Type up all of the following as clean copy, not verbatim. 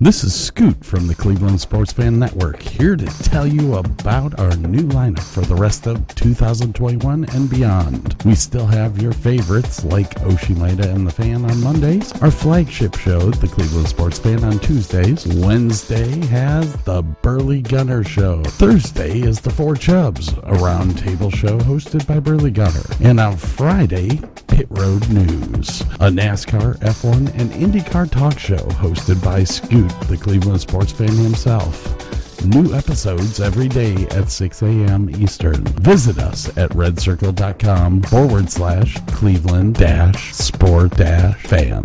This is Scoot from the Cleveland Sports Fan Network, here to tell you about our new lineup for the rest of 2021 and beyond. We still have your favorites like Oshimaida and the Fan on Mondays, our flagship show, the Cleveland Sports Fan, on Tuesdays. Wednesday has the Burley Gunner show. Thursday is the Four Chubs, a roundtable show hosted by Burley Gunner. And on Friday, Pit Road News, a NASCAR, F1, and IndyCar talk show hosted by Scoot, the Cleveland sports fan himself. New episodes every day at 6 a.m. Eastern. Visit us at redcircle.com/Cleveland-sport-fan.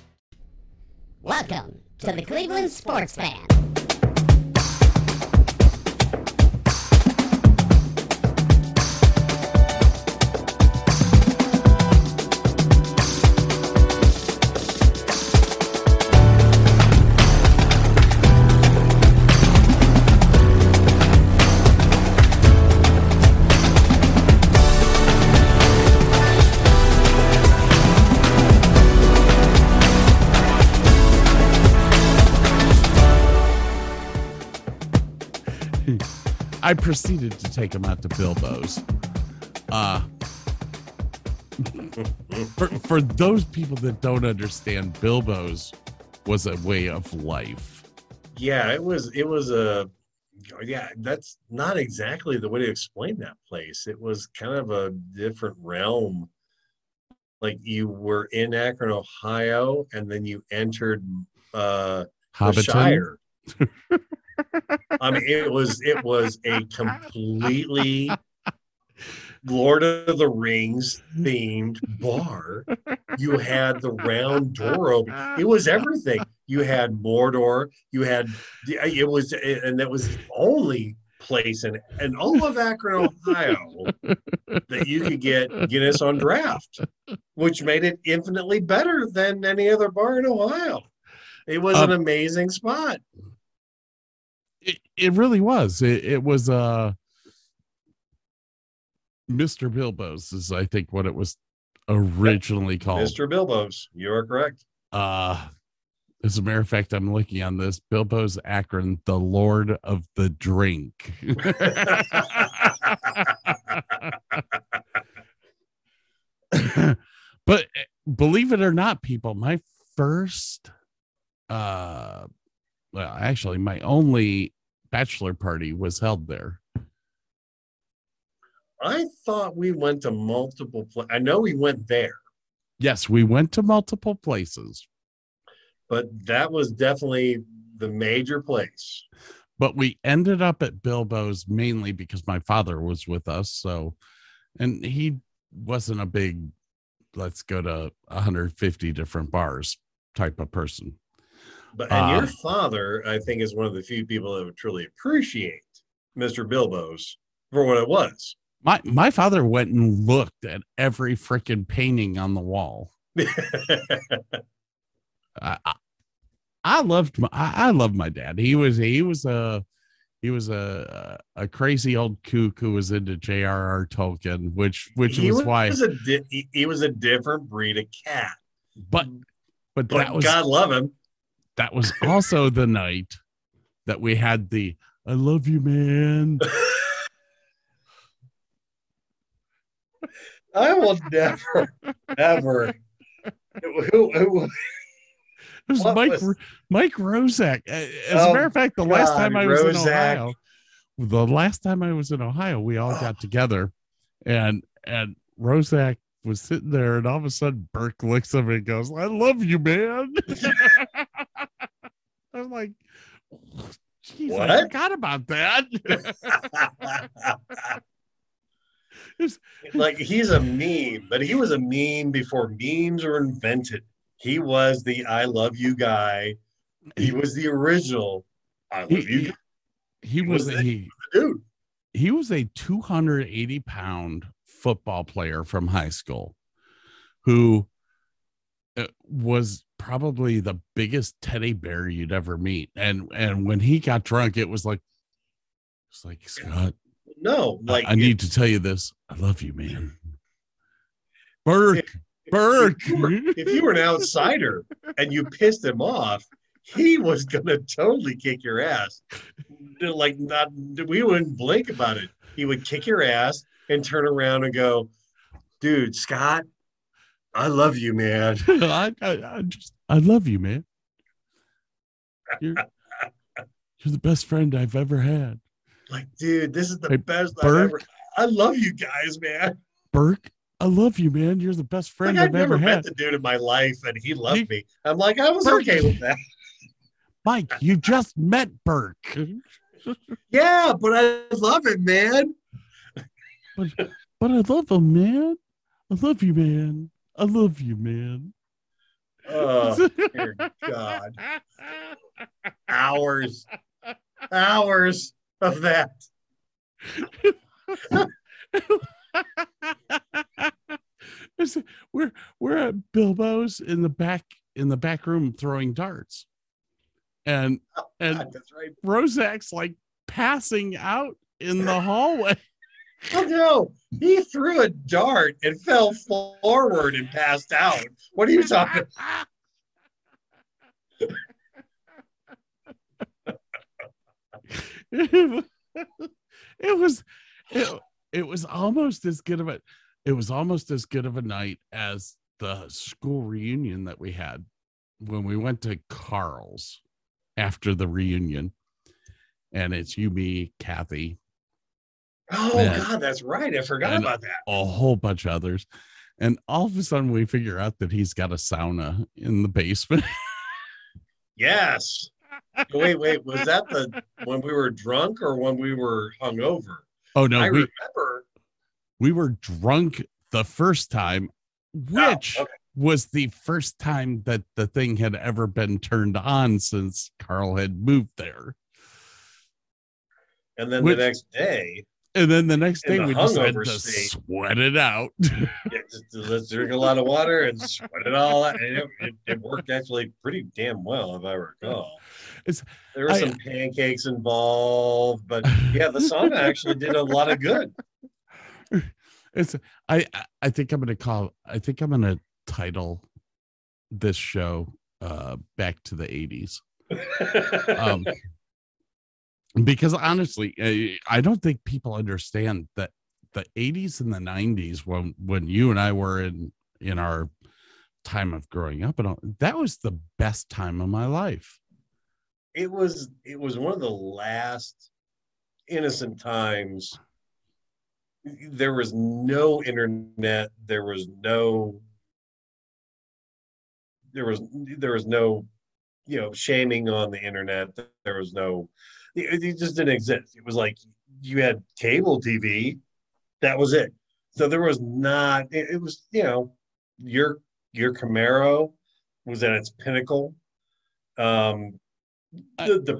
Welcome to the Cleveland Sports Fan. I proceeded to take him out to Bilbo's. For those people that don't understand, Bilbo's was a way of life. Yeah, it was that's not exactly the way to explain that place. It was kind of a different realm. Like, you were in Akron, Ohio, and then you entered the Shire. I mean, it was a completely Lord of the Rings themed bar. You had the round door open. It was everything. You had Mordor. And that was the only place in all of Akron, Ohio, that you could get Guinness on draft, which made it infinitely better than any other bar in Ohio. It was an amazing spot. It really was. It was Mr. Bilbo's is, I think, what it was originally called. Mr. Bilbo's. You are correct. As a matter of fact, I'm looking on this. Bilbo's Akron, the Lord of the Drink. But believe it or not, people, my first... Well, actually, my only bachelor party was held there. I thought we went to multiple places. I know we went there. Yes, we went to multiple places. But that was definitely the major place. But we ended up at Bilbo's mainly because my father was with us. So, and he wasn't a big, let's go to 150 different bars type of person. But your father, I think, is one of the few people that would truly appreciate Mr. Bilbo's for what it was. My father went and looked at every freaking painting on the wall. I loved my dad. He was a crazy old kook who was into J.R.R. Tolkien, which was why he was a different breed of cat. But that was, God love him. That was also the night that we had the "I love you, man." I will never, ever. It was Mike Rosak. As a matter of fact, the last time I was in Ohio, we all got together, and Rosak was sitting there, and all of a sudden Burke looks at me and goes, "I love you, man." I'm like, geez, what? I forgot about that. Like, he's a meme, but he was a meme before memes were invented. He was the I love you guy. He was the original I love you guy. He was the dude. He was a 280-pound football player from high school who was probably the biggest teddy bear you'd ever meet. And when he got drunk, it was like, Scott, no, like I need to tell you this. I love you, man. Burke. If you were an outsider and you pissed him off, he was going to totally kick your ass. Like, not, we wouldn't blink about it. He would kick your ass and turn around and go, dude, Scott, I love you, man. I love you, man. You're the best friend I've ever had. Like, dude, this is the best Burke, I've ever. I love you guys, man. Burke, I love you, man. You're the best friend I've ever had. I've never met the dude in my life, and he loved me. I'm like, I was Burke, okay with that. Mike, you just met Burke. Yeah, but I love it, man. But I love him, man. I love you, man. I love you, man. Oh, dear God. Hours of that. We're at Bilbo's in the back room throwing darts. And that's right. Rosak's like passing out in the hallway. Oh, no, he threw a dart and fell forward and passed out. What are you talking about? It was almost as good of a night as the school reunion that we had when we went to Carl's after the reunion. And it's you, me, Kathy. Oh, God, that's right. I forgot about that. A whole bunch of others. And all of a sudden we figure out that he's got a sauna in the basement. Yes. Wait. Was that when we were drunk or when we were hungover? Oh, no. I remember. We were drunk the first time, which was the first time that the thing had ever been turned on since Carl had moved there. And then the next day, we decided to sweat it out. Let's drink a lot of water and sweat it all out. And it worked actually pretty damn well, if I recall. There were some pancakes involved, but yeah, the sauna actually did a lot of good. I think I'm gonna title this show "Back to the '80s." Because honestly, I don't think people understand that the 80s and the 90s, when you and I were in our time of growing up, and all, that was the best time of my life. It was one of the last innocent times. There was no internet. There was no shaming on the internet. There was no. It just didn't exist. It was like you had cable TV. That was it. So there was not. It was your Camaro was at its pinnacle. The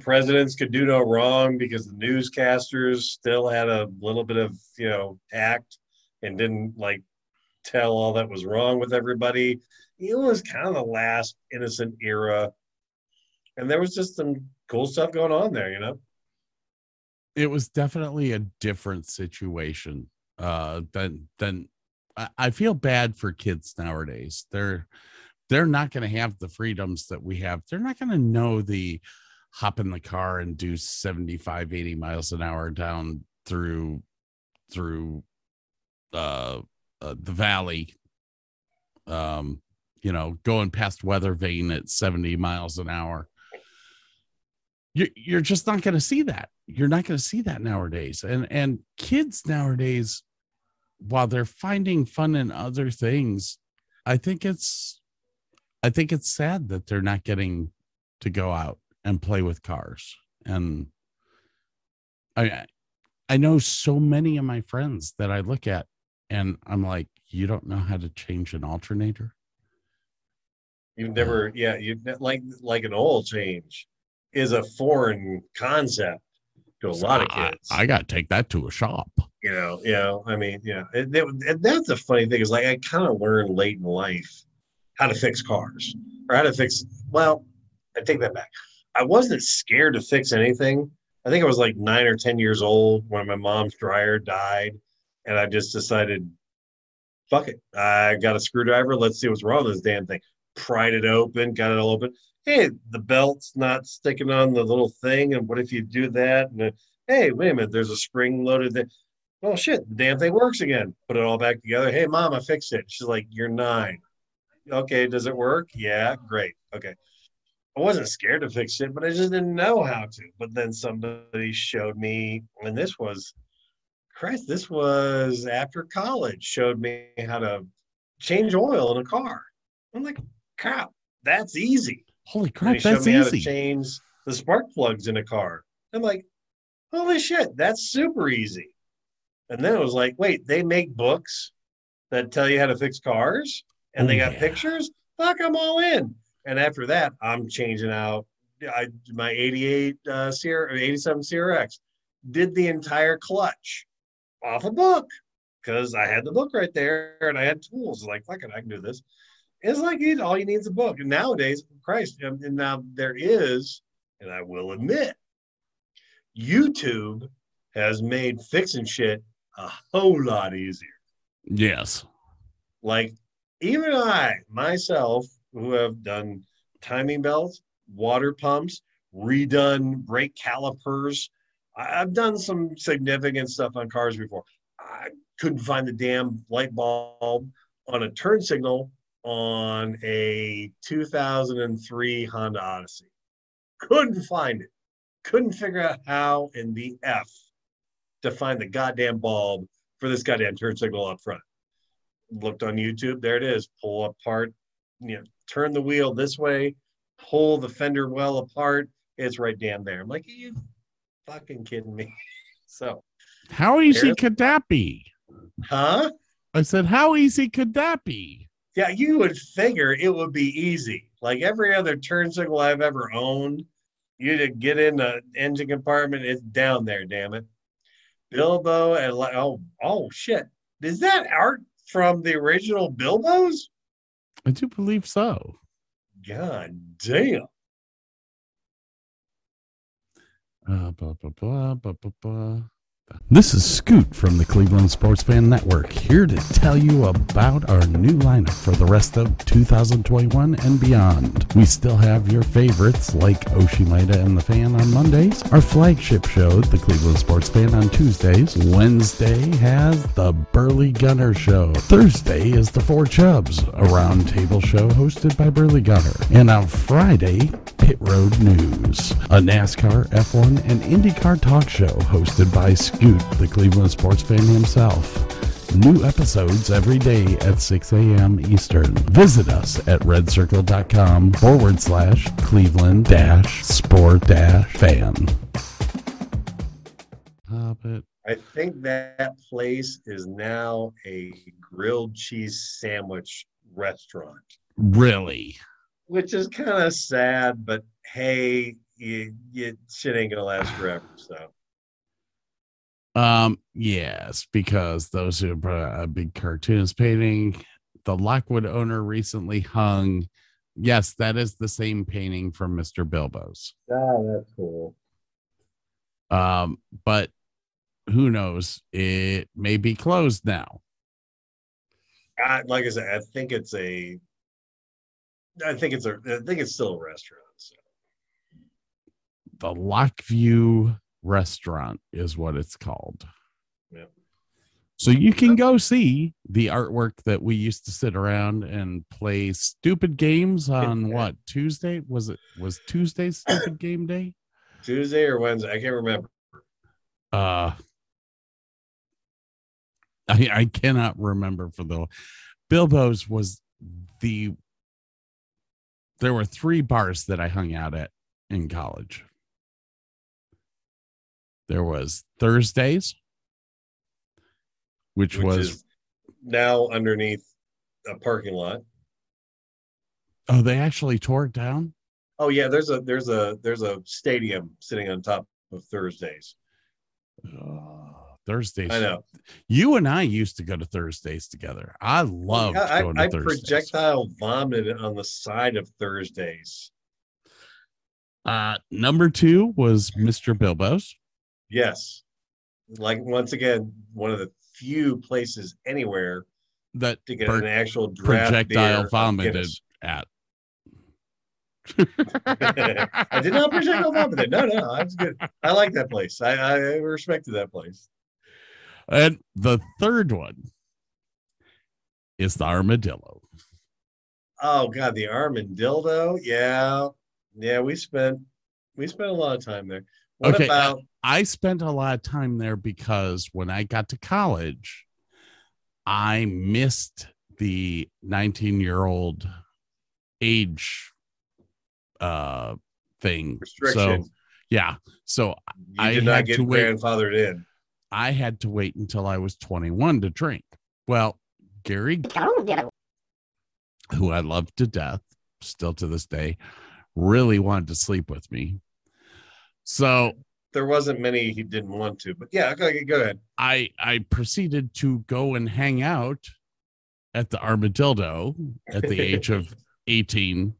presidents could do no wrong because the newscasters still had a little bit of tact and didn't like tell all that was wrong with everybody. It was kind of the last innocent era, and there was just some cool stuff going on there, It was definitely a different situation than I feel bad for kids nowadays. They're not going to have the freedoms that we have. They're not going to know the hop in the car and do 75, 80 miles an hour down through the valley, going past Weather Vane at 70 miles an hour. You're just not going to see that. You're not going to see that nowadays. And kids nowadays, while they're finding fun in other things, I think it's sad that they're not getting to go out and play with cars. And I know so many of my friends that I look at and I'm like, you don't know how to change an alternator? You've never, yeah, like an oil change is a foreign concept to a lot of kids. I got to take that to a shop. I mean, and that's the funny thing is, like, I kind of learned late in life how to fix cars or how to fix, well, I take that back. I wasn't scared to fix anything. I think I was like 9 or 10 years old when my mom's dryer died, and I just decided, fuck it. I got a screwdriver. Let's see what's wrong with this damn thing. Pried it open, got it all open. Hey, the belt's not sticking on the little thing. And what if you do that? And then, hey, wait a minute, there's a spring loaded there. Oh shit, the damn thing works again. Put it all back together. Hey, mom, I fixed it. She's like, you're 9. Okay, does it work? Yeah, great. Okay. I wasn't scared to fix it, but I just didn't know how to. But then somebody showed me, and this was, Christ, this was after college, showed me how to change oil in a car. I'm like, crap, that's easy. Holy crap, that's easy. And he showed me how to change the spark plugs in a car. I'm like, holy shit, that's super easy. And then it was like, wait, they make books that tell you how to fix cars, and they got pictures? Fuck, I'm all in. And after that, I'm changing out my 88 Sierra, 87 CRX. Did the entire clutch off a book because I had the book right there and I had tools. Like, fuck it, I can do this. It's like all you need is a book. And nowadays, Christ, and now there is, and I will admit, YouTube has made fixing shit a whole lot easier. Yes. Like, even I, myself, who have done timing belts, water pumps, redone brake calipers. I've done some significant stuff on cars before. I couldn't find the damn light bulb on a turn signal on a 2003 Honda Odyssey. Couldn't find it. Couldn't figure out how in the F to find the goddamn bulb for this goddamn turn signal up front. Looked on YouTube. There it is. Pull apart. You know, turn the wheel this way, pull the fender well apart. It's right damn there. I'm like, are you fucking kidding me? So, how easy could that be? Huh? I said, how easy could that be? Yeah, you would figure it would be easy. Like every other turn signal I've ever owned, you'd get in the engine compartment, it's down there, damn it. Bilbo and like, oh shit. Is that art from the original Bilbo's? I do believe so. God damn. This is Scoot from the Cleveland Sports Fan Network, here to tell you about our new lineup for the rest of 2021 and beyond. We still have your favorites like Oshimaida and the Fan on Mondays, our flagship show, the Cleveland Sports Fan, on Tuesdays. Wednesday has the Burley Gunner show. Thursday is the Four Chubs, a roundtable show hosted by Burley Gunner. And on Friday, Pit Road News, a NASCAR, F1, and IndyCar talk show hosted by Scoot, the Cleveland sports fan himself. New episodes every day at 6 a.m. Eastern. Visit us at redcircle.com/Cleveland-sport-fan. I think that place is now a grilled cheese sandwich restaurant. Really? Which is kind of sad, but hey, shit ain't going to last forever, so. Yes, because those who are big cartoonist painting, the Lockwood owner recently hung. Yes, that is the same painting from Mr. Bilbo's. Oh, that's cool. But who knows? It may be closed now. Like I said, I think it's still a restaurant. So. The Lockview Restaurant is what it's called. Yep. So you can go see the artwork that we used to sit around and play stupid games on. What, Tuesday? Was Tuesday stupid game day? Tuesday or Wednesday? I can't remember. I cannot remember for the Bilbo's was the. There were 3 bars that I hung out at in college. There was Thursdays, which was now underneath a parking lot. Oh, they actually tore it down? Oh yeah, there's a stadium sitting on top of Thursdays. Thursdays. I know. You and I used to go to Thursdays together. I loved going to Thursdays. I projectile vomited on the side of Thursdays. Number two was Mr. Bilbo's. Yes. Like, once again, one of the few places anywhere that to get an actual draft projectile vomited at. I did not projectile vomit. No, I was good. I like that place. I respected that place. And the third one is the Armadillo. Oh God, the Armadillo. Yeah. We spent a lot of time there. I spent a lot of time there because when I got to college, I missed the 19-year-old age thing. Restriction. So yeah, I had to wait until I was 21 to drink. Well, Gary, who I loved to death, still to this day, really wanted to sleep with me. So there wasn't many he didn't want to, but yeah, go ahead. I proceeded to go and hang out at the Armadillo at the age of 18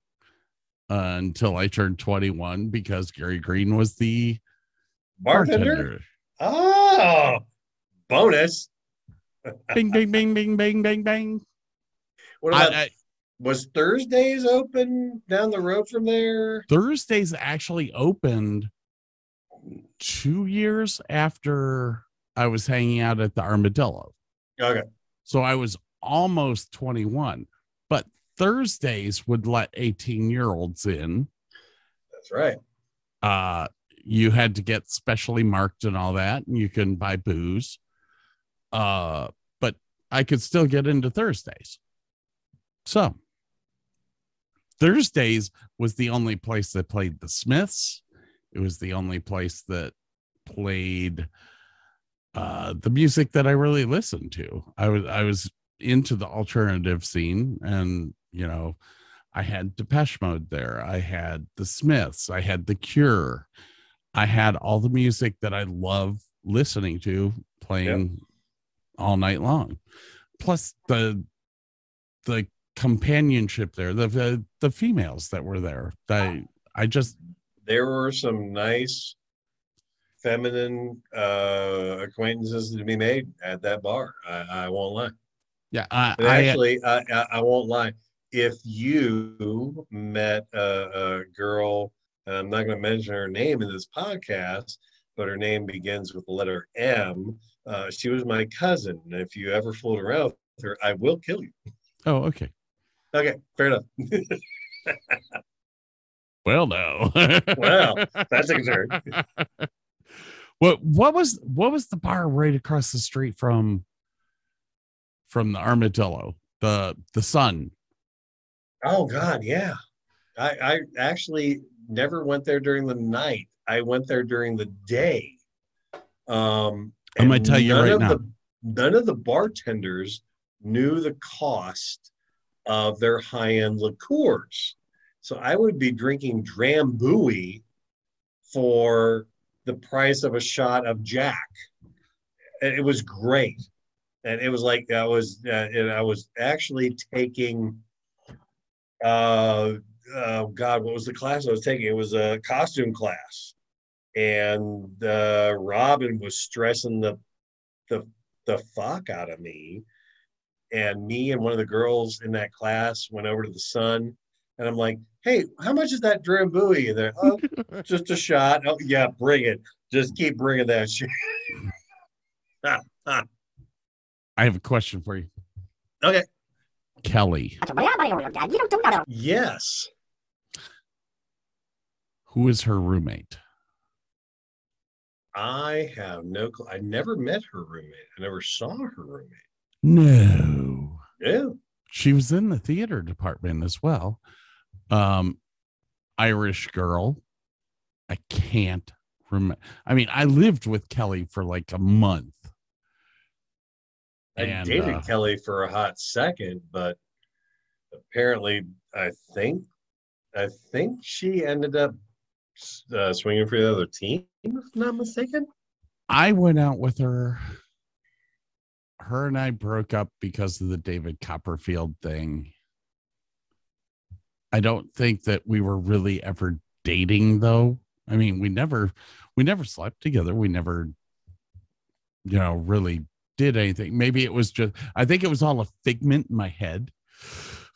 until I turned 21 because Gary Green was the bartender. Oh, bonus. Bing, bing, bing, bing, bing, bing, bing. What about, was Thursdays open down the road from there? Thursdays actually opened 2 years after I was hanging out at the Armadillo. Okay. So I was almost 21, but Thursdays would let 18-year-olds in. That's right. You had to get specially marked and all that, and you can buy booze. But I could still get into Thursdays. So Thursdays was the only place that played the Smiths. It was the only place that played the music that I really listened to. I was into the alternative scene, and I had Depeche Mode there. I had the Smiths. I had the Cure. I had all the music that I love listening to playing all night long. Plus the companionship there, the females that were there. There were some nice feminine acquaintances to be made at that bar. I won't lie. Yeah. I won't lie. If you met a girl, and I'm not going to mention her name in this podcast, but her name begins with the letter M. She was my cousin. And if you ever fooled around with her, I will kill you. Oh, okay. Okay, fair enough. Well, no. Well, that's a concern. What was the bar right across the street from the Armadillo? The Sun. Oh God, yeah. I actually never went there during the night. I went there during the day. I'm gonna tell you right now. None of the bartenders knew the cost of their high-end liqueurs. So I would be drinking Drambuie for the price of a shot of Jack. And it was great. And it was like that was, and I was actually taking, God, what was the class I was taking? It was a costume class. And Robin was stressing the fuck out of me. And me and one of the girls in that class went over to the Sun. And I'm like, hey, how much is that Drambuie? And they're, oh, just a shot. Oh, yeah, bring it. Just keep bringing that shit. I have a question for you. Okay. Kelly. Yes. Who is her roommate? I have no clue. I never met her roommate. I never saw her roommate. No. Yeah. She was in the theater department as well. Irish girl. I can't remember. I mean, I lived with Kelly for like a month. I dated Kelly for a hot second, but apparently, I think she ended up swinging for the other team, if I'm not mistaken. I went out with her. Her and I broke up because of the David Copperfield thing. I don't think that we were really ever dating, though. I mean, we never slept together. We never, really did anything. Maybe it was just, I think it was all a figment in my head.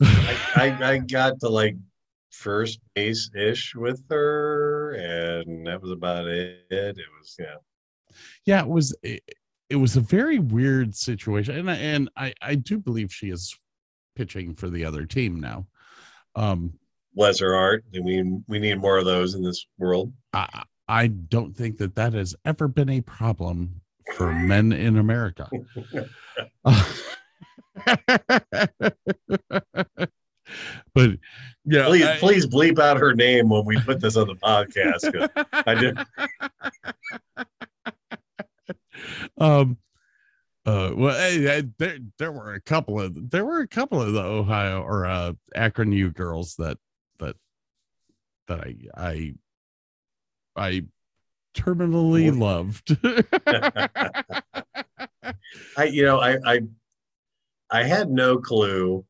I got to like first base ish with her, and that was about it. It was, it was a very weird situation. And I do believe she is pitching for the other team now. Bless her heart. We need more of those in this world. I don't think that has ever been a problem for men in America. But yeah, please bleep out her name when we put this on the podcast. There were a couple of the Ohio or Akron U girls that I terminally loved. I had no clue,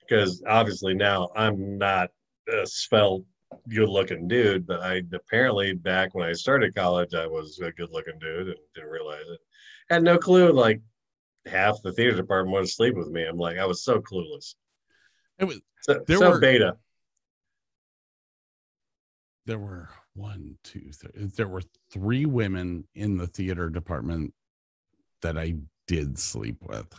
because obviously now I'm not a svelte, good-looking dude, but I apparently back when I started college I was a good-looking dude and didn't realize it. Had no clue, like half the theater department wanted to sleep with me. I'm like, I was so clueless. It was beta. There were 1, 2, 3. There were 3 women in the theater department that I did sleep with.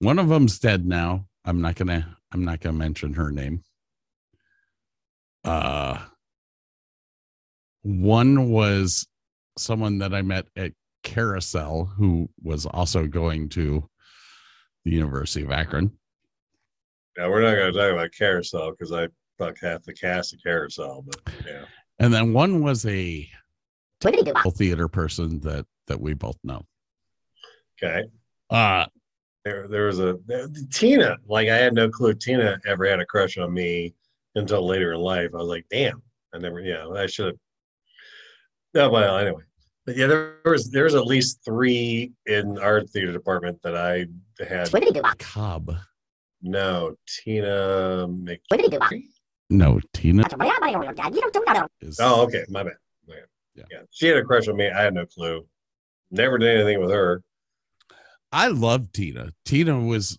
One of them's dead now. I'm not gonna mention her name. One was someone that I met at Carousel, who was also going to the University of Akron. Yeah, we're not going to talk about Carousel because I fucked half the cast of Carousel. But yeah, and then one was a theater person that we both know. Okay, there was Tina. Like I had no clue Tina ever had a crush on me until later in life. I was like, damn, I never. Yeah, I should have. No, well, anyway. But yeah, there was at least 3 in our theater department that I had. What did you do? Cobb. No, Tina McCree. No, Tina. Oh, okay, my bad. Yeah, she had a crush on me. I had no clue. Never did anything with her. I loved Tina. Tina was.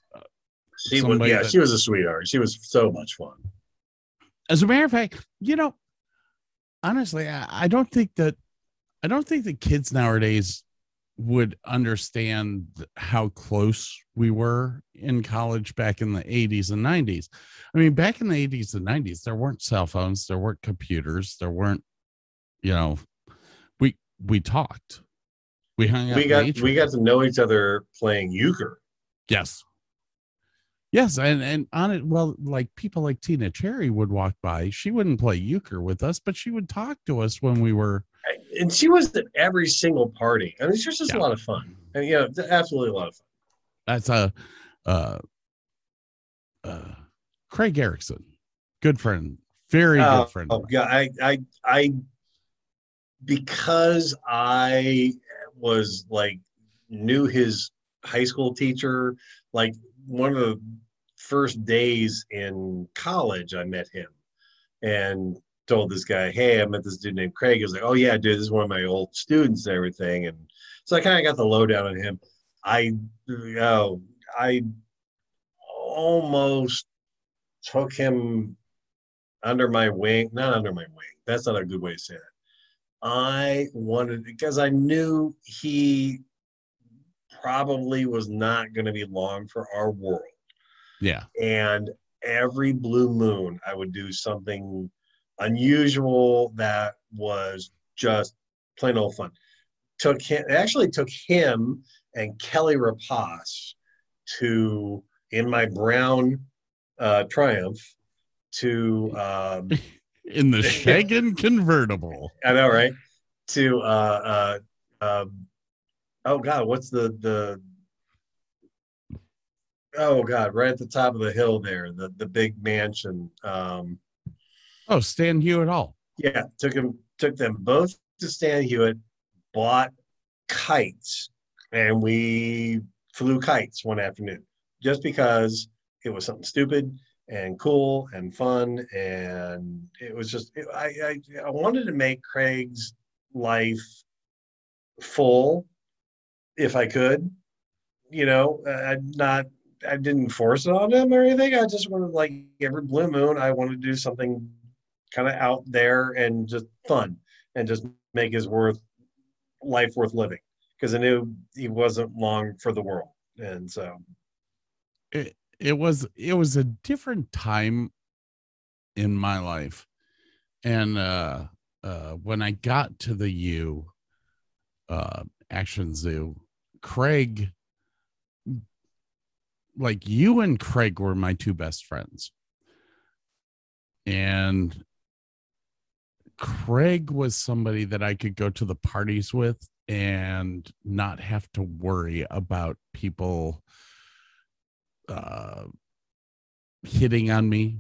She was a sweetheart. She was so much fun. As a matter of fact, honestly, I don't think that. I don't think the kids nowadays would understand how close we were in college back in the 80s and 90s. I mean, back in the 80s and 90s, there weren't cell phones, there weren't computers, there weren't, we talked. We hung out. We got to know each other playing euchre. Yes. Yes, and on it, well, like people like Tina Cherry would walk by. She wouldn't play euchre with us, but she would talk to us when we were. And she was at every single party. I mean, it's just a lot of fun. And absolutely a lot of fun. That's Craig Erickson, good friend, very good friend. Oh yeah, I because I was like knew his high school teacher, like. One of the first days in college, I met him and told this guy, hey, I met this dude named Craig. He was like, oh yeah, dude, this is one of my old students and everything. And so I kind of got the lowdown on him. I almost took him under my wing, not under my wing. That's not a good way to say it. Because I knew he probably was not going to be long for our world. Yeah. And every blue moon, I would do something unusual that was just plain old fun. It actually took him and Kelly Rapaz to, in my brown Triumph, to... in the Shaggin' convertible. I know, right? To... oh God! What's the Oh God, right at the top of the hill there, the big mansion. Oh, Stan Hewitt Hall. Yeah, took them both to Stan Hewitt, bought kites, and we flew kites one afternoon just because it was something stupid and cool and fun, and it was just I wanted to make Craig's life full if I could, you know. I didn't force it on him or anything. I just wanted, like, every blue moon, I wanted to do something kind of out there and just fun and just make his life worth living, because I knew he wasn't long for the world. And so it was a different time in my life. And when I got to the U, Action Zoo, Craig, like, you and Craig were my two best friends, and Craig was somebody that I could go to the parties with and not have to worry about people hitting on me,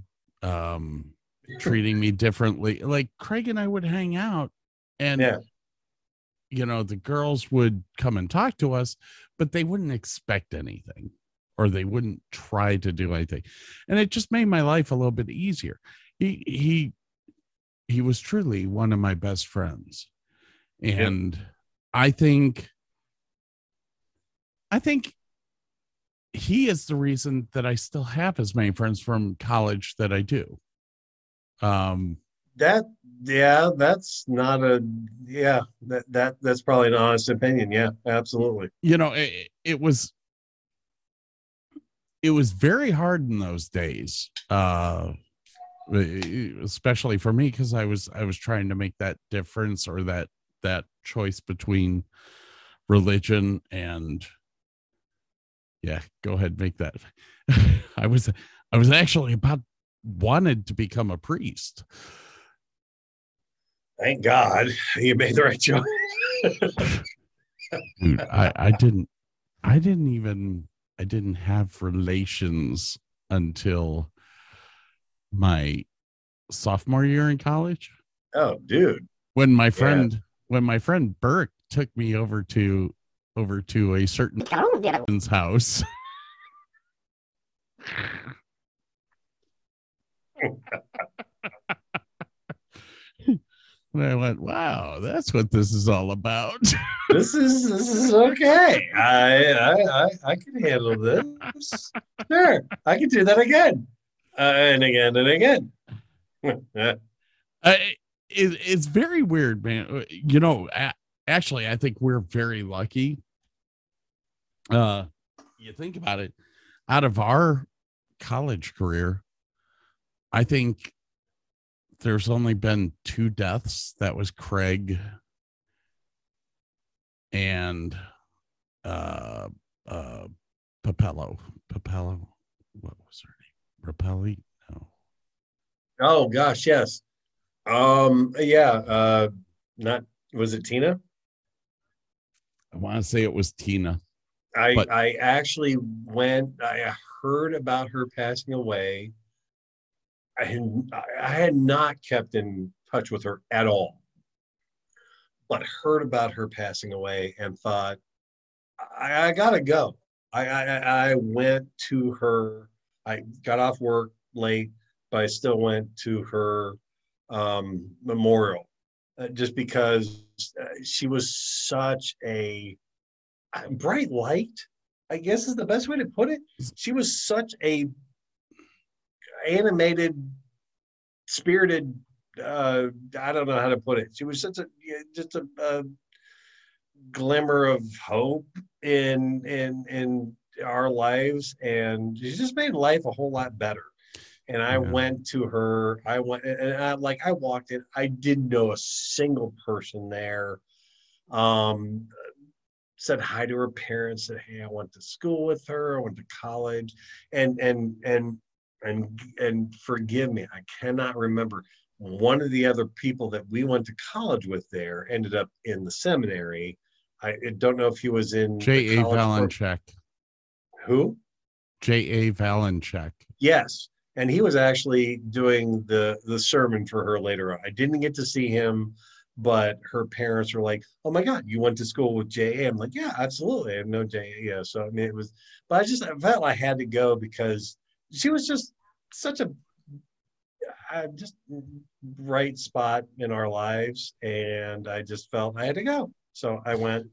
treating me differently. Like, Craig and I would hang out, and you know, the girls would come and talk to us, but they wouldn't expect anything, or they wouldn't try to do anything. And it just made my life a little bit easier. He was truly one of my best friends. And I think he is the reason that I still have as many friends from college that I do. That's probably an honest opinion. Yeah, absolutely. You know, it was very hard in those days, especially for me, because I was trying to make that difference, or that choice between religion and, yeah, go ahead, make that. I was actually wanted to become a priest. Thank God you made the right choice. Dude, I didn't have relations until my sophomore year in college. Oh, dude. When my friend Burke took me over to a certain house. And I went, wow, that's what this is all about. This is okay. I can handle this. Sure, I can do that again, and again and again. It's very weird, man. You know, actually, I think we're very lucky. You think about it, out of our college career, I think there's only been two deaths. That was Craig and Papello. Papello, what was her name? Rapelli? No. Oh gosh, yes. Was it Tina? I want to say it was Tina. I actually I heard about her passing away. I had not kept in touch with her at all, but heard about her passing away and thought, I gotta go. I went to her. I got off work late, but I still went to her memorial, just because she was such a bright light, I guess is the best way to put it. She was such a animated, spirited, I don't know how to put it. She was such a glimmer of hope in our lives, and she just made life a whole lot better. And I went to her. I walked in. I didn't know a single person there. Said hi to her parents. Said, "Hey, I went to school with her. I went to college," and forgive me, I cannot remember. One of the other people that we went to college with there ended up in the seminary. I don't know if he was in J.A. Valanchek. Who? J.A. Valanchek. Yes. And he was actually doing the sermon for her later on. I didn't get to see him, but her parents were like, "Oh my God, you went to school with J.A.?" I'm like, "Yeah, absolutely. I've known J.A." Yeah. So, I mean, it was, but I felt I had to go because she was just such a just right spot in our lives. And I just felt I had to go. So I went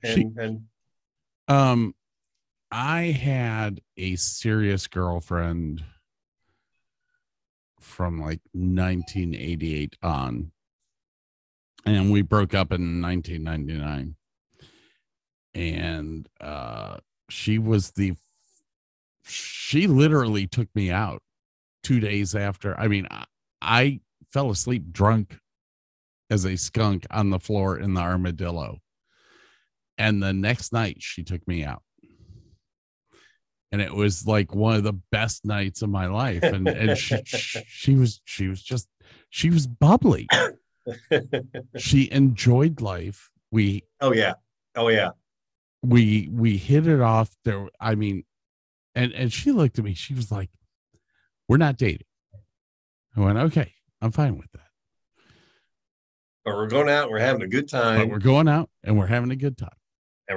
I had a serious girlfriend from like 1988 on, and we broke up in 1999, and she literally took me out 2 days after. I mean, I fell asleep drunk as a skunk on the floor in the Armadillo, and the next night she took me out. And it was like one of the best nights of my life. And she was bubbly. She enjoyed life. Oh yeah. We hit it off there. I mean, and she looked at me, she was like, "We're not dating." I went, "Okay, I'm fine with that. But we're going out, we're having a good time. And we're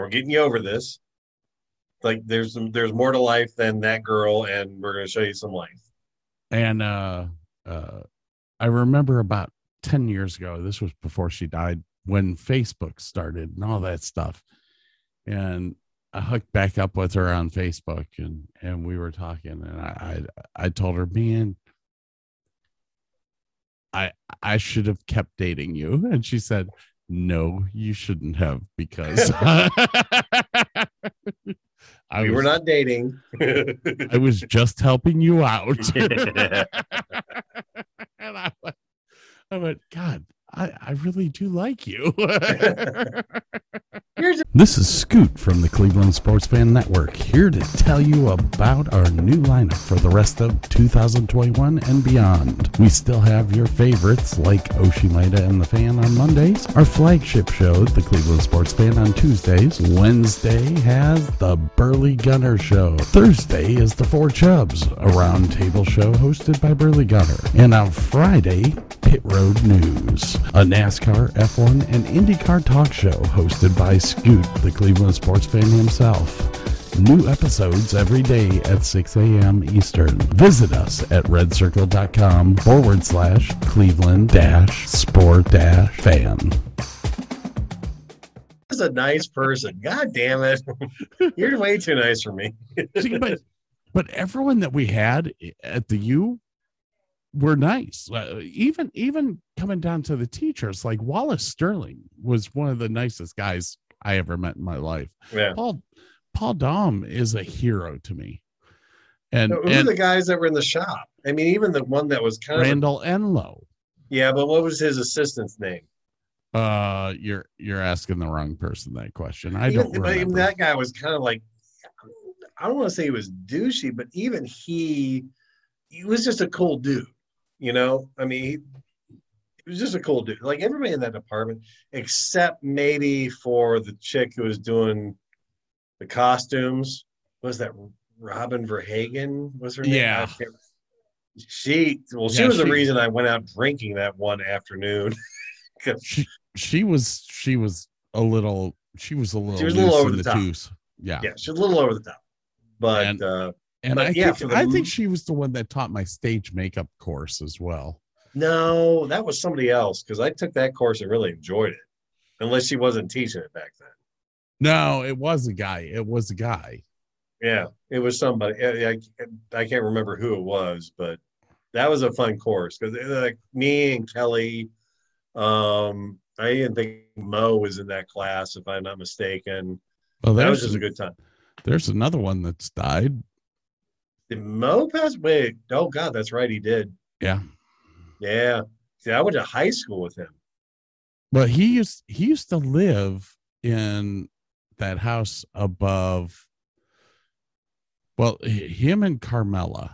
getting you over this. Like there's more to life than that girl, and we're going to show you some life." And I remember about 10 years ago, this was before she died, when Facebook started and all that stuff. And I hooked back up with her on Facebook, and we were talking, and I told her, "Man, I should have kept dating you." And she said, "No, you shouldn't have, because we were not dating." I was just helping you out. And I went, "God, I really do like you." This is Scoot from the Cleveland Sports Fan Network, here to tell you about our new lineup for the rest of 2021 and beyond. We still have your favorites like Oshimaida and the Fan on Mondays, our flagship show, the Cleveland Sports Fan, on Tuesdays. Wednesday has the Burley Gunner show. Thursday is the Four Chubs, a roundtable show hosted by Burley Gunner. And on Friday, Pit Road News, a NASCAR, F1, and IndyCar talk show hosted by Scoot, the Cleveland sports fan himself. New episodes every day at 6 a.m. Eastern. Visit us at redcircle.com/Cleveland-sport-fan. That's a nice person. God damn it. You're way too nice for me. See, but everyone that we had at the U were nice. Even coming down to the teachers, like Wallace Sterling was one of the nicest guys I ever met in my life. Yeah. Paul Dom is a hero to me. And who are the guys that were in the shop? I mean, even the one that was kind of Randall Enlow. Yeah, but what was his assistant's name? You're asking the wrong person that question. I don't remember. That guy was kind of like, I don't want to say he was douchey, but even he was just a cool dude. You know, I mean, it was just a cool dude. Like everybody in that department, except maybe for the chick who was doing the costumes. Was that Robin Verhagen? Was her name? Yeah. She was the reason I went out drinking that one afternoon. She was a little over the top. Yeah, she was a little over the top. But I think she was the one that taught my stage makeup course as well. No, that was somebody else, because I took that course and really enjoyed it. Unless she wasn't teaching it back then. No, it was a guy. Yeah, it was somebody. I can't remember who it was, but that was a fun course, because like me and Kelly, I even think Mo was in that class, if I'm not mistaken. Well, that was just a good time. There's another one that's died. Did Mo pass away? Oh God, that's right, he did. Yeah. See, I went to high school with him. But he used to live in that house above. Well, him and Carmella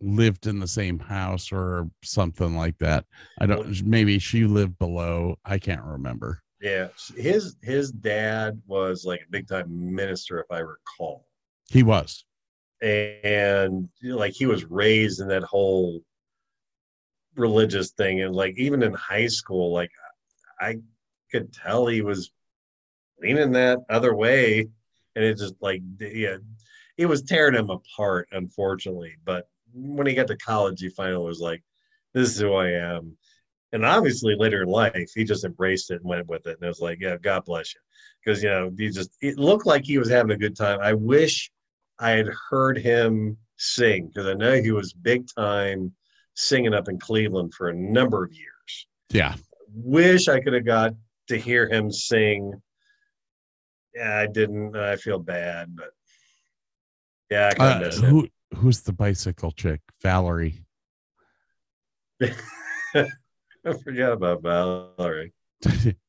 lived in the same house or something like that. Maybe she lived below. I can't remember. Yeah, his dad was like a big time minister, if I recall. He was. And like, he was raised in that whole religious thing. And like, even in high school, like I could tell he was leaning that other way. And it just like, yeah, it was tearing him apart, unfortunately. But when he got to college, he finally was like, this is who I am. And obviously later in life, he just embraced it and went with it. And it was like, yeah, God bless you. Because, you know, he just, it looked like he was having a good time. I wish I had heard him sing, because I know he was big time singing up in Cleveland for a number of years. Yeah. Wish I could have got to hear him sing. Yeah, I didn't. I feel bad, but yeah, I kind of missed it. Who's the bicycle chick? Valerie. I forgot about Valerie.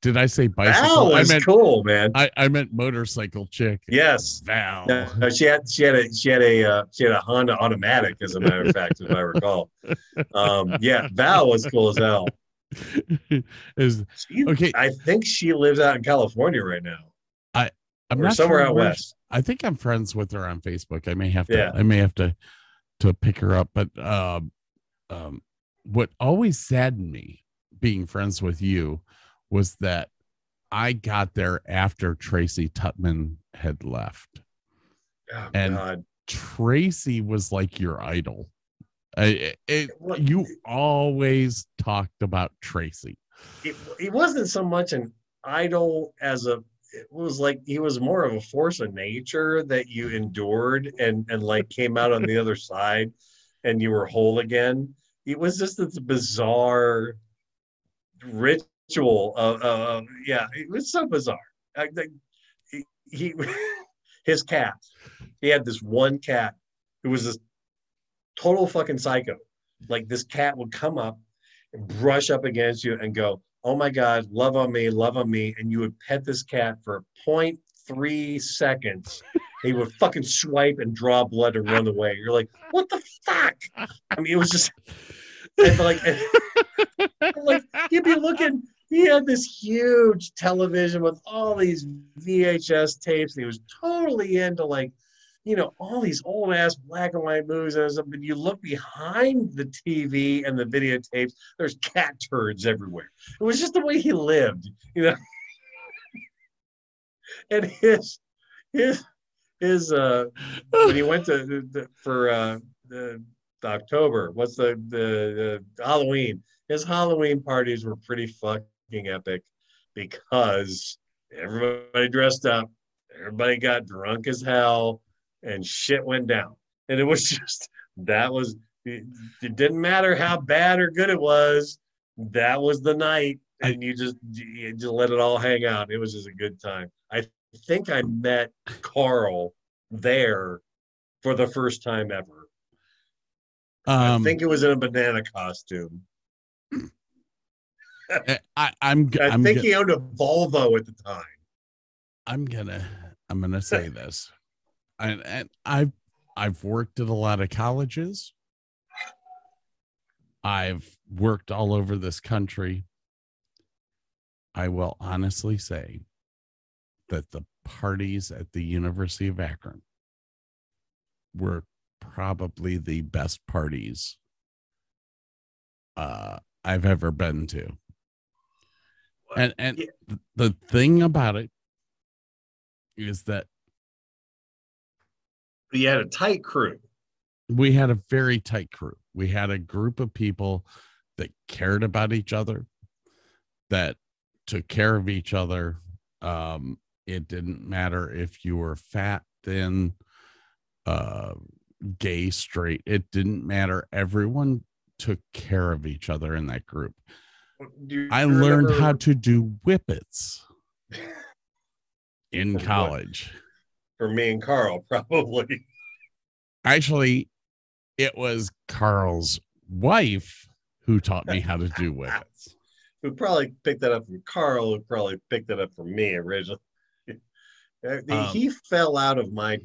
Did I say bicycle? Val is, I meant, cool, man. I meant motorcycle chick. Yes, Val. No, she had a Honda Automatic, as a matter of fact, if I recall. Yeah, Val was cool as hell. Okay, I think she lives out in California right now. I'm not somewhere out west. I think I'm friends with her on Facebook. I may have to. Yeah. I may have to pick her up. But what always saddened me being friends with you was that I got there after Tracy Tutman had left. Oh, and God. Tracy was like your idol. You always talked about Tracy. It wasn't so much an idol as a, it was like, he was more of a force of nature that you endured and like came out on the other side and you were whole again. It was just this bizarre ritual of yeah, it was so bizarre. His cat, he had this one cat who was this total fucking psycho. Like, this cat would come up and brush up against you and go, oh my God, love on me, love on me. And you would pet this cat for 0.3 seconds. He would fucking swipe and draw blood and run away. You're like, what the fuck? I mean, it was just like you'd be looking. He had this huge television with all these VHS tapes, and he was totally into, like, you know, all these old ass black and white movies and stuff. But you look behind the TV and the videotapes, there's cat turds everywhere. It was just the way he lived, you know. And his when he went for October, what's the Halloween? His Halloween parties were pretty fucking epic, because everybody dressed up, everybody got drunk as hell, and shit went down. And it was just, that was, it didn't matter how bad or good it was, that was the night, and you just let it all hang out. It was just a good time. I think I met Carl there for the first time ever. I think it was in a banana costume. I think he owned a Volvo at the time. I'm gonna say this, and I've worked at a lot of colleges. I've worked all over this country. I will honestly say that the parties at the University of Akron were probably the best parties I've ever been to. And yeah. The thing about it is that we had a tight crew. We had a very tight crew. We had a group of people that cared about each other, that took care of each other. It didn't matter if you were fat, thin, gay, straight, it didn't matter. Everyone took care of each other in that group. I learned how to do whippets in college. For me and Carl, probably. Actually, it was Carl's wife who taught me how to do whippets. Who probably picked that up from Carl, who probably picked that up from me originally. He fell out of my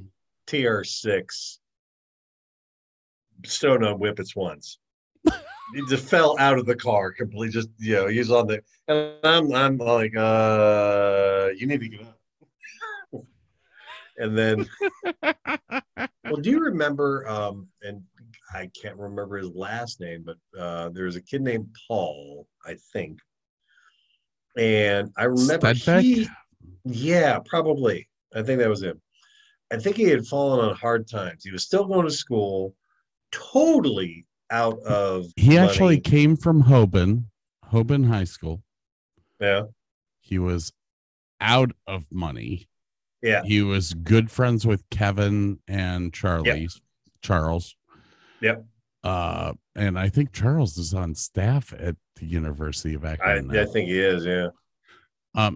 TR6 stone on whippets once. He just fell out of the car completely. Just, you know, he's on the, and I'm like, you need to get up. And then, well, do you remember, and I can't remember his last name, but there was a kid named Paul, I think. And I remember yeah, probably. I think that was him. I think he had fallen on hard times. He was still going to school, totally out of money. Actually came from Hoban High School. Yeah. He was out of money. Yeah. He was good friends with Kevin and Charles. Yep. And I think Charles is on staff at the University of Akron. I think he is, yeah.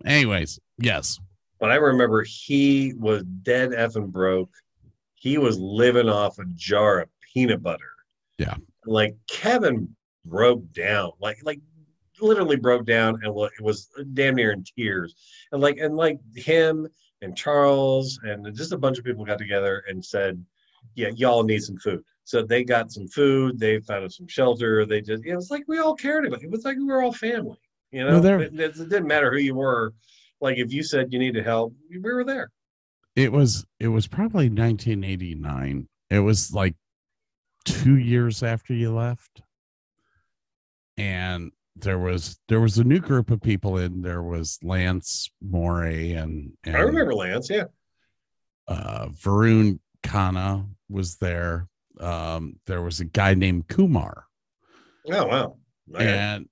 Anyways, yes. But I remember he was dead effing broke. He was living off a jar of peanut butter. Yeah. Like Kevin broke down, like literally broke down, and it was damn near in tears. And like him and Charles and just a bunch of people got together and said, yeah, y'all need some food. So they got some food. They found some shelter. They just, it was like we all cared about it. It was like we were all family. You know, it didn't matter who you were. Like if you said you needed help, we were there. It was probably 1989. It was like 2 years after you left, and there was a new group of people in. There was Lance Morey and I remember Lance, yeah. Varun Khanna was there. There was a guy named Kumar. Oh wow! Okay. And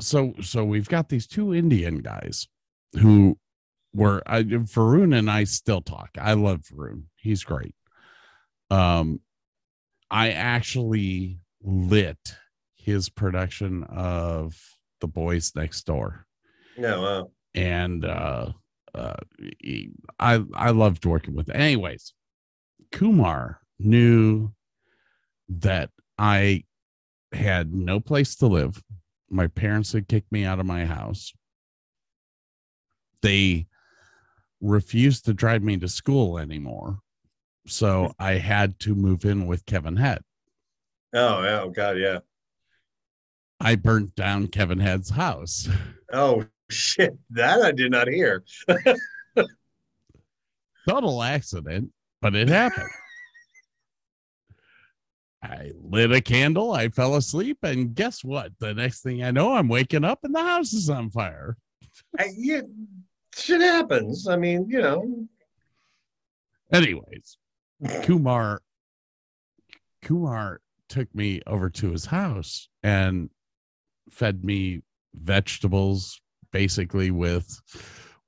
so we've got these two Indian guys who were Varun and I still talk. I love Varun; he's great. I actually lit his production of The Boys Next Door. No, wow. And I loved working with him. Anyways, Kumar knew that I had no place to live. My parents had kicked me out of my house. They refused to drive me to school anymore. So I had to move in with Kevin Head. Oh God. Yeah. I burnt down Kevin Head's house. Oh shit. That I did not hear. Total accident, but it happened. I lit a candle, I fell asleep, and guess what? The next thing I know, I'm waking up and the house is on fire. Yeah, shit happens. I mean, you know. Anyways, Kumar took me over to his house and fed me vegetables, basically with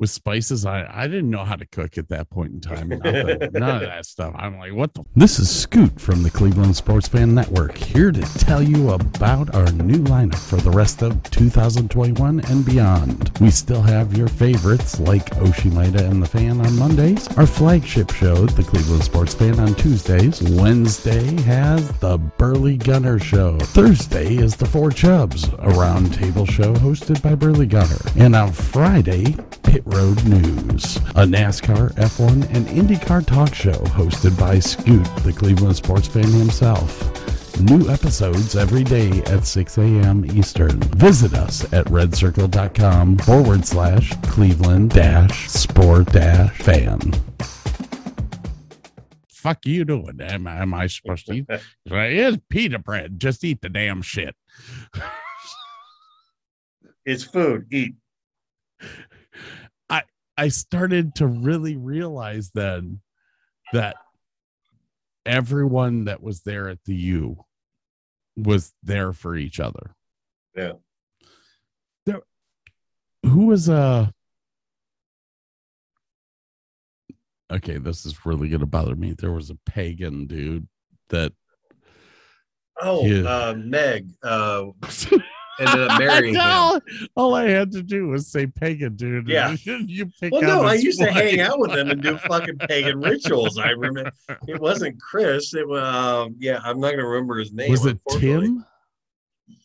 spices. I didn't know how to cook at that point in time. None of that stuff. I'm like, what the? This is Scoot from the Cleveland Sports Fan Network, here to tell you about our new lineup for the rest of 2021 and beyond. We still have your favorites like Oshimaida and the Fan on Mondays, our flagship show, the Cleveland Sports Fan, on Tuesdays. Wednesday has the Burley Gunner show. Thursday is the Four Chubs, a roundtable show hosted by Burley Gunner. And on Friday, Pit Road News, a NASCAR, F1, and IndyCar talk show hosted by Scoot, the Cleveland sports fan himself. New episodes every day at 6 a.m. Eastern. Visit us at redcircle.com / Cleveland-sport-fan. Fuck you doing? Am I supposed to eat? It's pita bread. Just eat the damn shit. It's food. Eat. I started to really realize then that everyone that was there at the U was there for each other. Yeah. Okay, this is really going to bother me. There was a pagan dude that. Meg. Ended up marrying him. All I had to do was say pagan dude. Yeah. I used to hang out with them and do fucking pagan rituals. I remember it wasn't Chris. It was I'm not gonna remember his name. Was it Tim?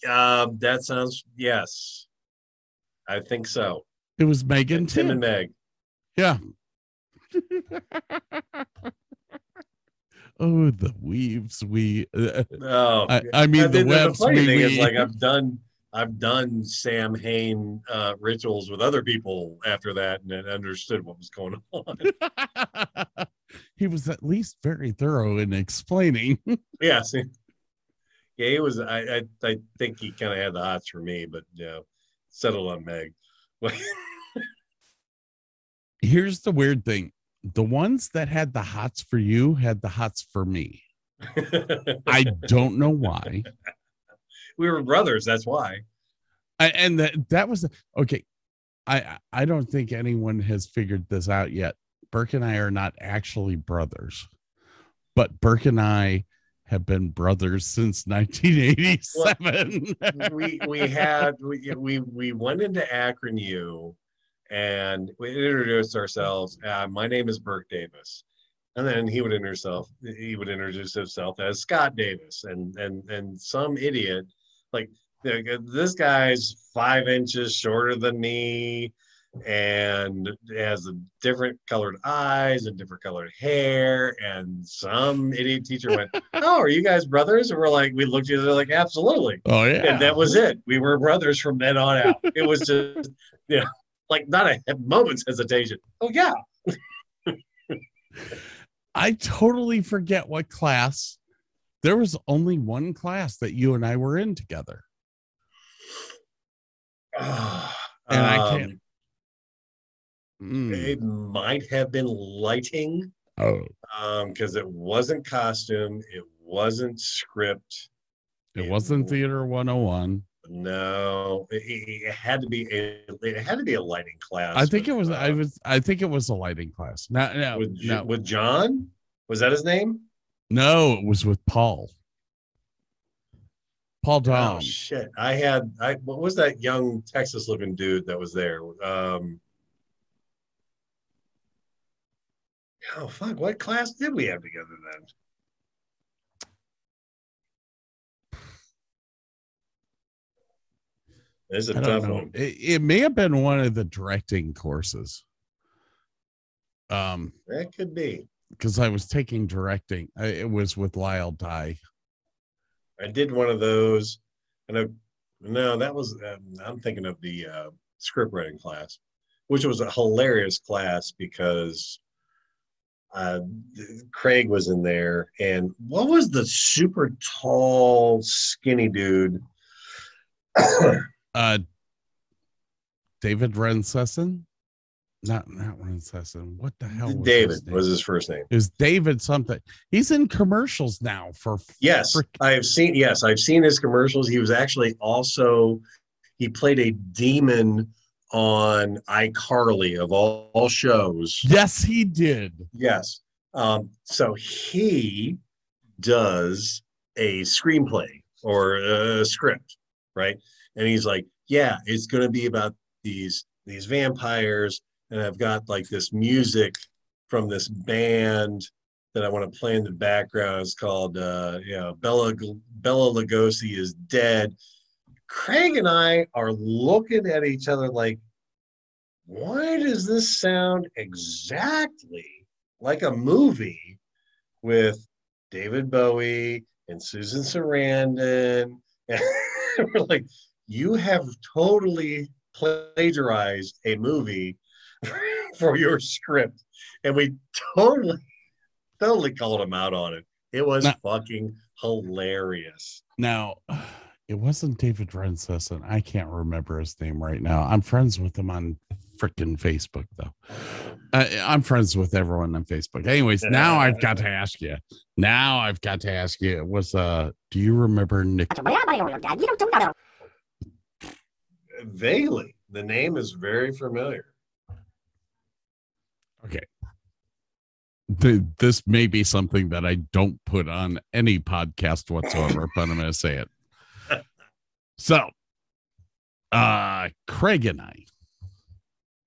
That sounds yes. I think so. It was Meg and Tim. Tim and Meg. Yeah. Oh, the weaves we the webs. The funny thing is like I've done Sam Hain rituals with other people after that and understood what was going on. he was at least very thorough in explaining. Yeah, see, yeah, he was. I think he kind of had the odds for me, but yeah, settled on Meg. Here's the weird thing. The ones that had the hots for you had the hots for me. I don't know why. We were brothers. That's why. That was okay. I don't think anyone has figured this out yet. Burke and I are not actually brothers, but Burke and I have been brothers since 1987. Well, we went into Akron U and we introduced ourselves. My name is Burke Davis. And then he would introduce himself as Scott Davis. And some idiot, like, this guy's 5 inches shorter than me and has a different colored eyes and different colored hair. And some idiot teacher went, "Oh, are you guys brothers?" And we're like, we looked at each other like, "Absolutely." Oh, yeah. And that was it. We were brothers from then on out. It was just, yeah, like not a moment's hesitation. Oh, yeah. I totally forget what class. There was only one class that you and I were in together. And I can't. It might have been lighting. Oh. Because it wasn't costume. It wasn't script. It wasn't Theater 101. No, it had to be a lighting class. I think it was a lighting class. No, with John? Was that his name? No, it was with Paul. Paul Dom. Oh shit! What was that young Texas-looking dude that was there? Oh fuck! What class did we have together then? This is a tough one. It may have been one of the directing courses. That could be. Because I was taking directing. It was with Lyle Dye. I did one of those. I'm thinking of the script writing class, which was a hilarious class because Craig was in there. And what was the super tall, skinny dude? David Rensessen? Not Rensessen. What the hell was David his name? Was his first name. It was David something. He's in commercials now for I've seen his commercials. He was actually also he played a demon on iCarly of all shows. Yes, he did. Yes. So he does a screenplay or a script, right? And he's like, yeah, it's going to be about these vampires, and I've got like this music from this band that I want to play in the background. It's called, Bella Lugosi Is Dead. Craig and I are looking at each other like, why does this sound exactly like a movie with David Bowie and Susan Sarandon? We're like, you have totally plagiarized a movie for your script. And we totally called him out on it. It was fucking hilarious. Now, it wasn't David Rensessen. I can't remember his name right now. I'm friends with him on freaking Facebook, though. I'm friends with everyone on Facebook. Anyways, now I've got to ask you. It was, do you remember Nick? Vaguely. The name is very familiar. Okay. This may be something that I don't put on any podcast whatsoever, but I'm going to say it. So, Craig and I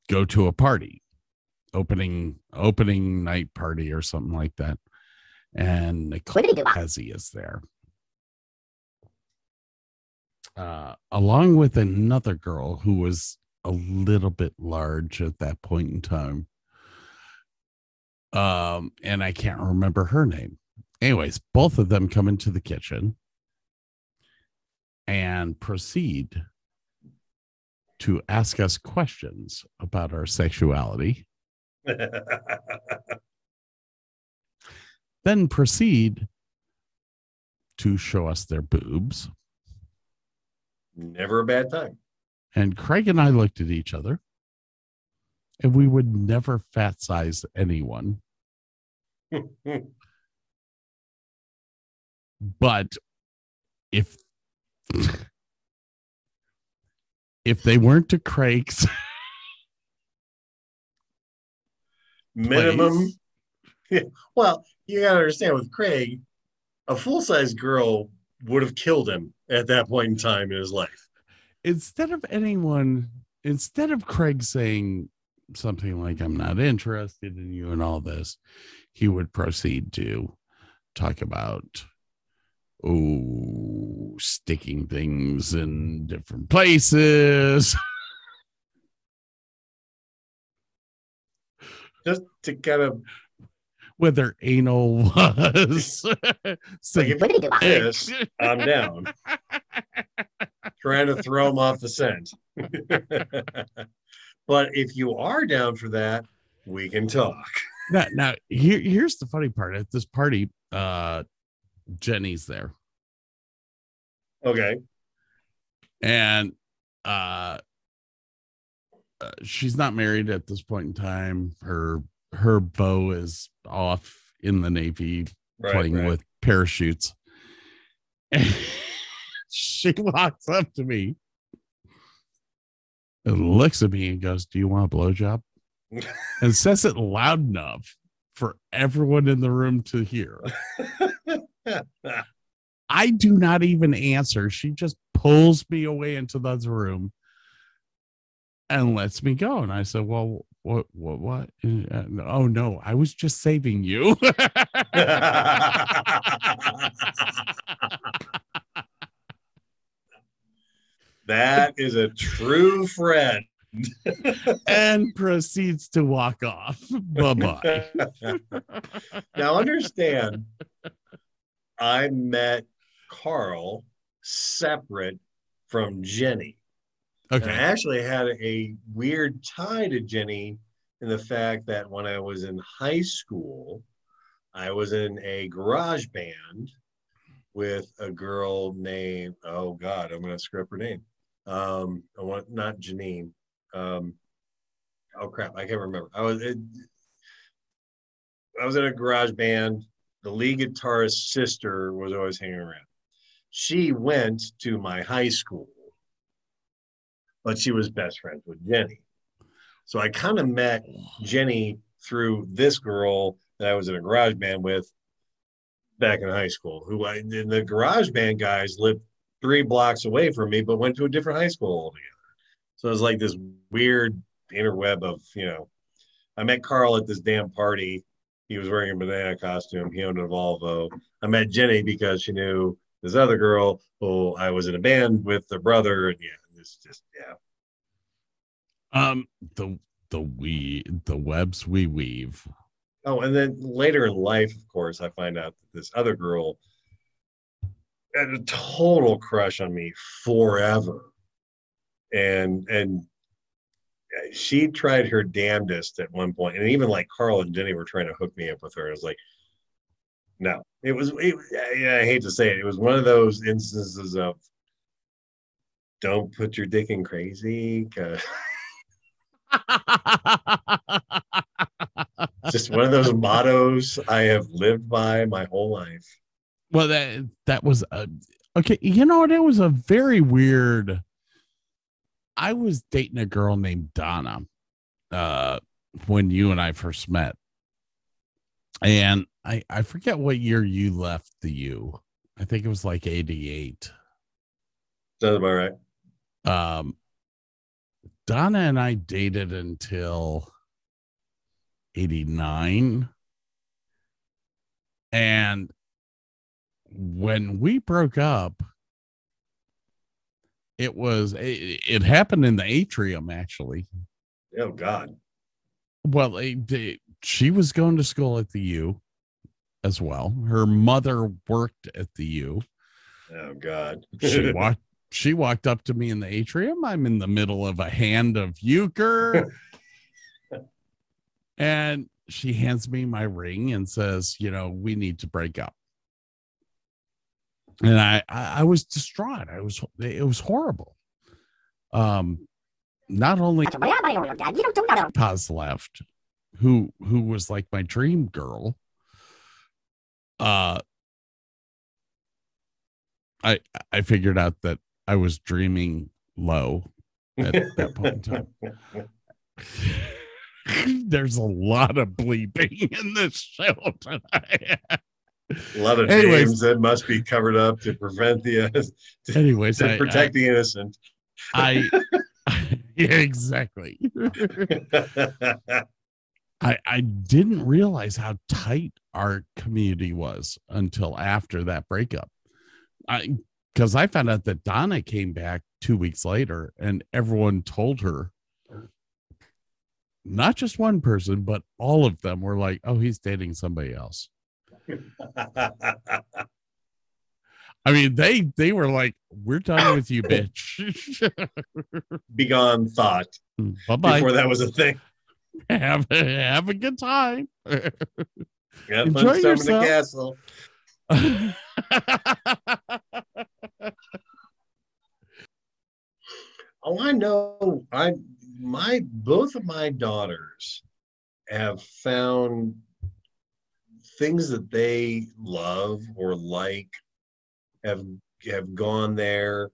go to a party, opening night party or something like that. And Nicole Hezzy is there. Along with another girl who was a little bit large at that point in time. And I can't remember her name. Anyways, both of them come into the kitchen and proceed to ask us questions about our sexuality. then proceed to show us their boobs. Never a bad time. And Craig and I looked at each other, and we would never fat size anyone. But if they weren't to Craig's minimum, yeah, well, you gotta understand with Craig, a full-size girl would have killed him at that point in time in his life. Instead of Craig saying something like, "I'm not interested in you," and all this, he would proceed to talk about, sticking things in different places. Just to kind of, whether anal was like, if I do this, I'm down. Trying to throw him off the scent. But if you are down for that, we can talk. Now here's the funny part. At this party, Jenny's there. Okay. And she's not married at this point in time. Her beau is off in the Navy, playing with parachutes. And she walks up to me and looks at me and goes, "Do you want a blowjob?" And says it loud enough for everyone in the room to hear. I do not even answer. She just pulls me away into the other room and lets me go. And I said, "Well, what? Oh no, I was just saving you." That is a true friend. And proceeds to walk off. Bye-bye. Now understand, I met Carl separate from Jenny. Okay. And I actually had a weird tie to Jenny in the fact that when I was in high school, I was in a garage band with a girl named, I'm going to screw up her name. Not Janine. I can't remember. I was in a garage band. The lead guitarist's sister was always hanging around. She went to my high school, but she was best friends with Jenny. So I kind of met Jenny through this girl that I was in a garage band with back in high school, and the garage band guys lived 3 blocks away from me, but went to a different high school altogether. So it was like this weird interweb of, I met Carl at this damn party. He was wearing a banana costume. He owned a Volvo. I met Jenny because she knew this other girl who I was in a band with, her brother. And it's just, the webs we weave. Oh, and then later in life, of course, I find out that this other girl had a total crush on me forever. And she tried her damnedest at one point. And even like Carl and Jenny were trying to hook me up with her. I was like, no, I hate to say it. It was one of those instances of, don't put your dick in crazy. Just one of those mottos I have lived by my whole life. Well, that was okay. You know what? It was a very weird. I was dating a girl named Donna when you and I first met. And I forget what year you left the U. I think it was like 88. Sounds about right. Donna and I dated until 89. And when we broke up, it happened in the atrium, actually. Oh, God. Well, she was going to school at the U as well. Her mother worked at the U. Oh, God. She walked up to me in the atrium. I'm in the middle of a hand of euchre. And she hands me my ring and says, you know, we need to break up. And I was distraught. It was horrible. Not only Paz left, who was like my dream girl. I figured out that I was dreaming low at that point in time. There's a lot of bleeping in this show tonight. A lot of names that must be covered up to prevent to protect the innocent. Yeah, exactly. I didn't realize how tight our community was until after that breakup. Because I found out that Donna came back 2 weeks later and everyone told her, not just one person, but all of them were like, oh, he's dating somebody else. I mean, they were like, we're done with you, bitch. Begone thought. Bye-bye. Before that was a thing. Have a good time. Enjoy yourself. Castle. Oh, I know. Both of my daughters have found things that they love or like, have gone there.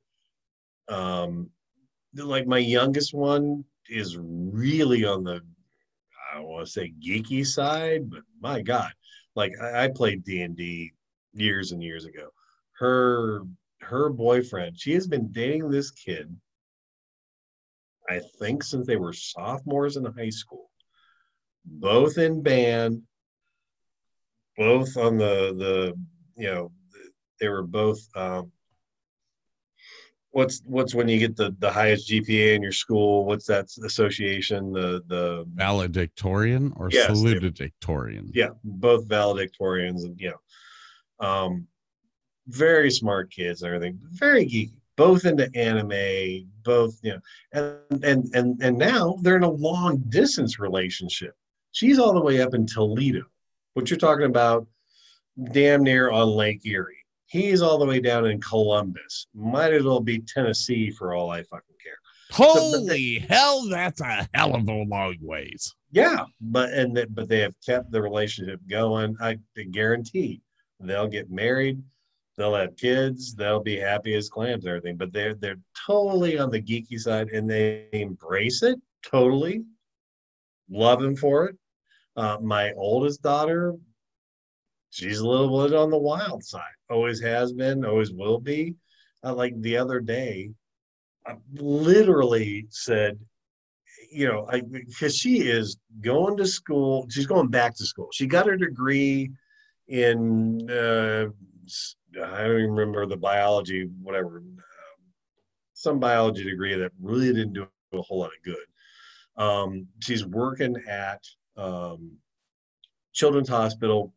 Like my youngest one is really on the, I don't want to say geeky side, but my God, like I played D&D years and years ago. Her boyfriend, she has been dating this kid, I think since they were sophomores in high school, both in band, both on the you know, they were both what's when you get the highest GPA in your school, what's that association, the valedictorian or salutatorian? Yeah, both valedictorians, and you know, very smart kids and everything, very geeky, both into anime, both, you know, and now they're in a long distance relationship. She's all the way up in Toledo, what you're talking about, damn near on Lake Erie. He's all the way down in Columbus. Might as well be Tennessee for all I fucking care. Holy hell, that's a hell of a long ways. Yeah, but they have kept the relationship going. I guarantee they'll get married, they'll have kids, they'll be happy as clams and everything. But they're totally on the geeky side, and they embrace it totally. Love him for it. My oldest daughter, she's a little bit on the wild side. Always has been, always will be. Like the other day, I literally said, you know, because she is going to school. She's going back to school. She got her degree in, I don't even remember the biology, whatever, some biology degree that really didn't do a whole lot of good. She's working at Children's Hospital,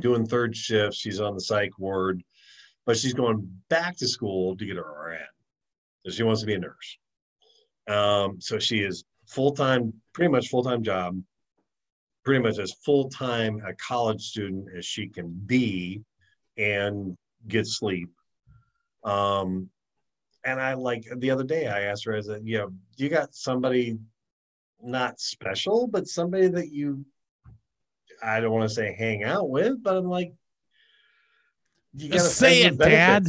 doing third shift. She's on the psych ward, but she's going back to school to get her RN. So she wants to be a nurse. So she is pretty much full-time job, pretty much as full-time a college student as she can be and get sleep. And I, like the other day, I asked her, I said, you know, you got somebody not special, but somebody that you, I don't want to say hang out with, but I'm like, you gotta say it, Dad.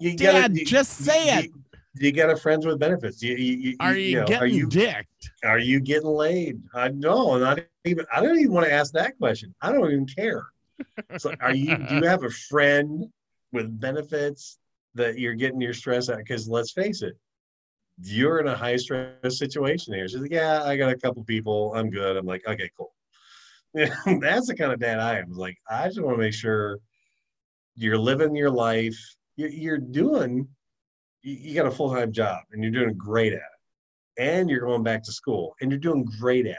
Just say it. You got a friends with benefits. Are you dicked? Are you getting laid? I don't even want to ask that question. I don't even care. So do you have a friend with benefits that you're getting your stress out? Because let's face it, you're in a high stress situation here. She's like, yeah, I got a couple people. I'm good. I'm like, okay, cool. That's the kind of dad I am. Like, I just want to make sure you're living your life. You got a full-time job and you're doing great at it. And you're going back to school and you're doing great at it.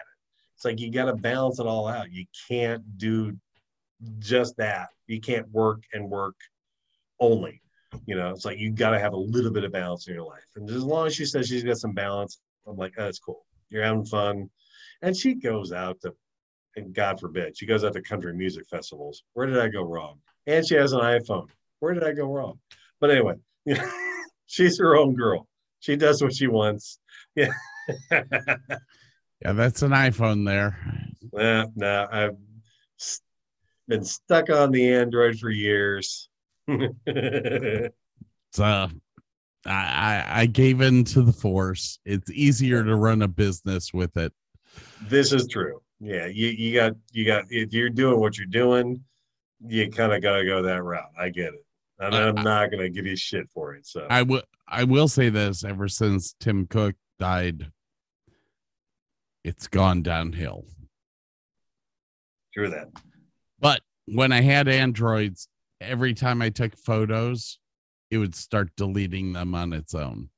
It's like, you got to balance it all out. You can't do just that. You can't work and work only, you know, it's like, you got to have a little bit of balance in your life. And as long as she says she's got some balance, I'm like, oh, that's cool. You're having fun. And she goes out to and God forbid, she goes out to country music festivals. Where did I go wrong? And she has an iPhone. Where did I go wrong? But anyway, you know, she's her own girl. She does what she wants. Yeah. Yeah, that's an iPhone there. No, I've been stuck on the Android for years. So I gave in to the force. It's easier to run a business with it. This is true. Yeah, you got if you're doing what you're doing, you kind of got to go that route. I get it. And I'm not going to give you shit for it. So I will say this, ever since Tim Cook died, it's gone downhill. True that. But when I had Androids, every time I took photos, it would start deleting them on its own.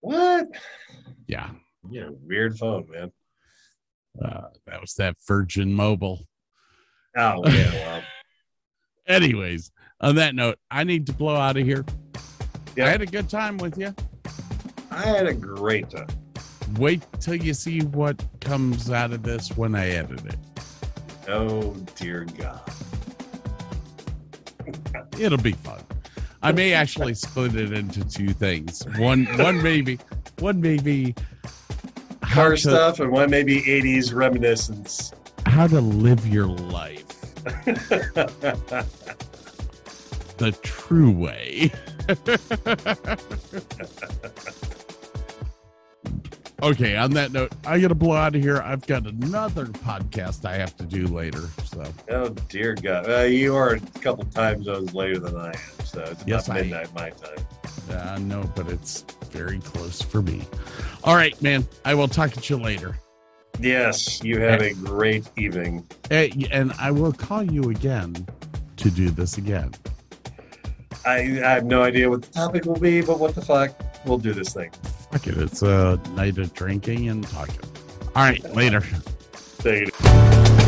What? Yeah. Yeah. Weird phone, man. That was that Virgin Mobile. Oh, yeah. Well. Anyways, on that note, I need to blow out of here. Yep. I had a good time with you. I had a great time. Wait till you see what comes out of this when I edit it. Oh, dear God. It'll be fun. I may actually split it into two things. One maybe car stuff, and one maybe 80s reminiscence. How to live your life. The true way. Okay, on that note, I gotta blow out of here. I've got another podcast I have to do later. So, oh dear God, you are a couple time zones later than I am, so it's about midnight my time. No, but it's very close for me. All right, man, I will talk to you later. Yes, you have a great evening. And I will call you again to do this again. I have no idea what the topic will be, but what the fuck, we'll do this thing. Fuck it, it's a night of drinking and talking. All right, later. Take it.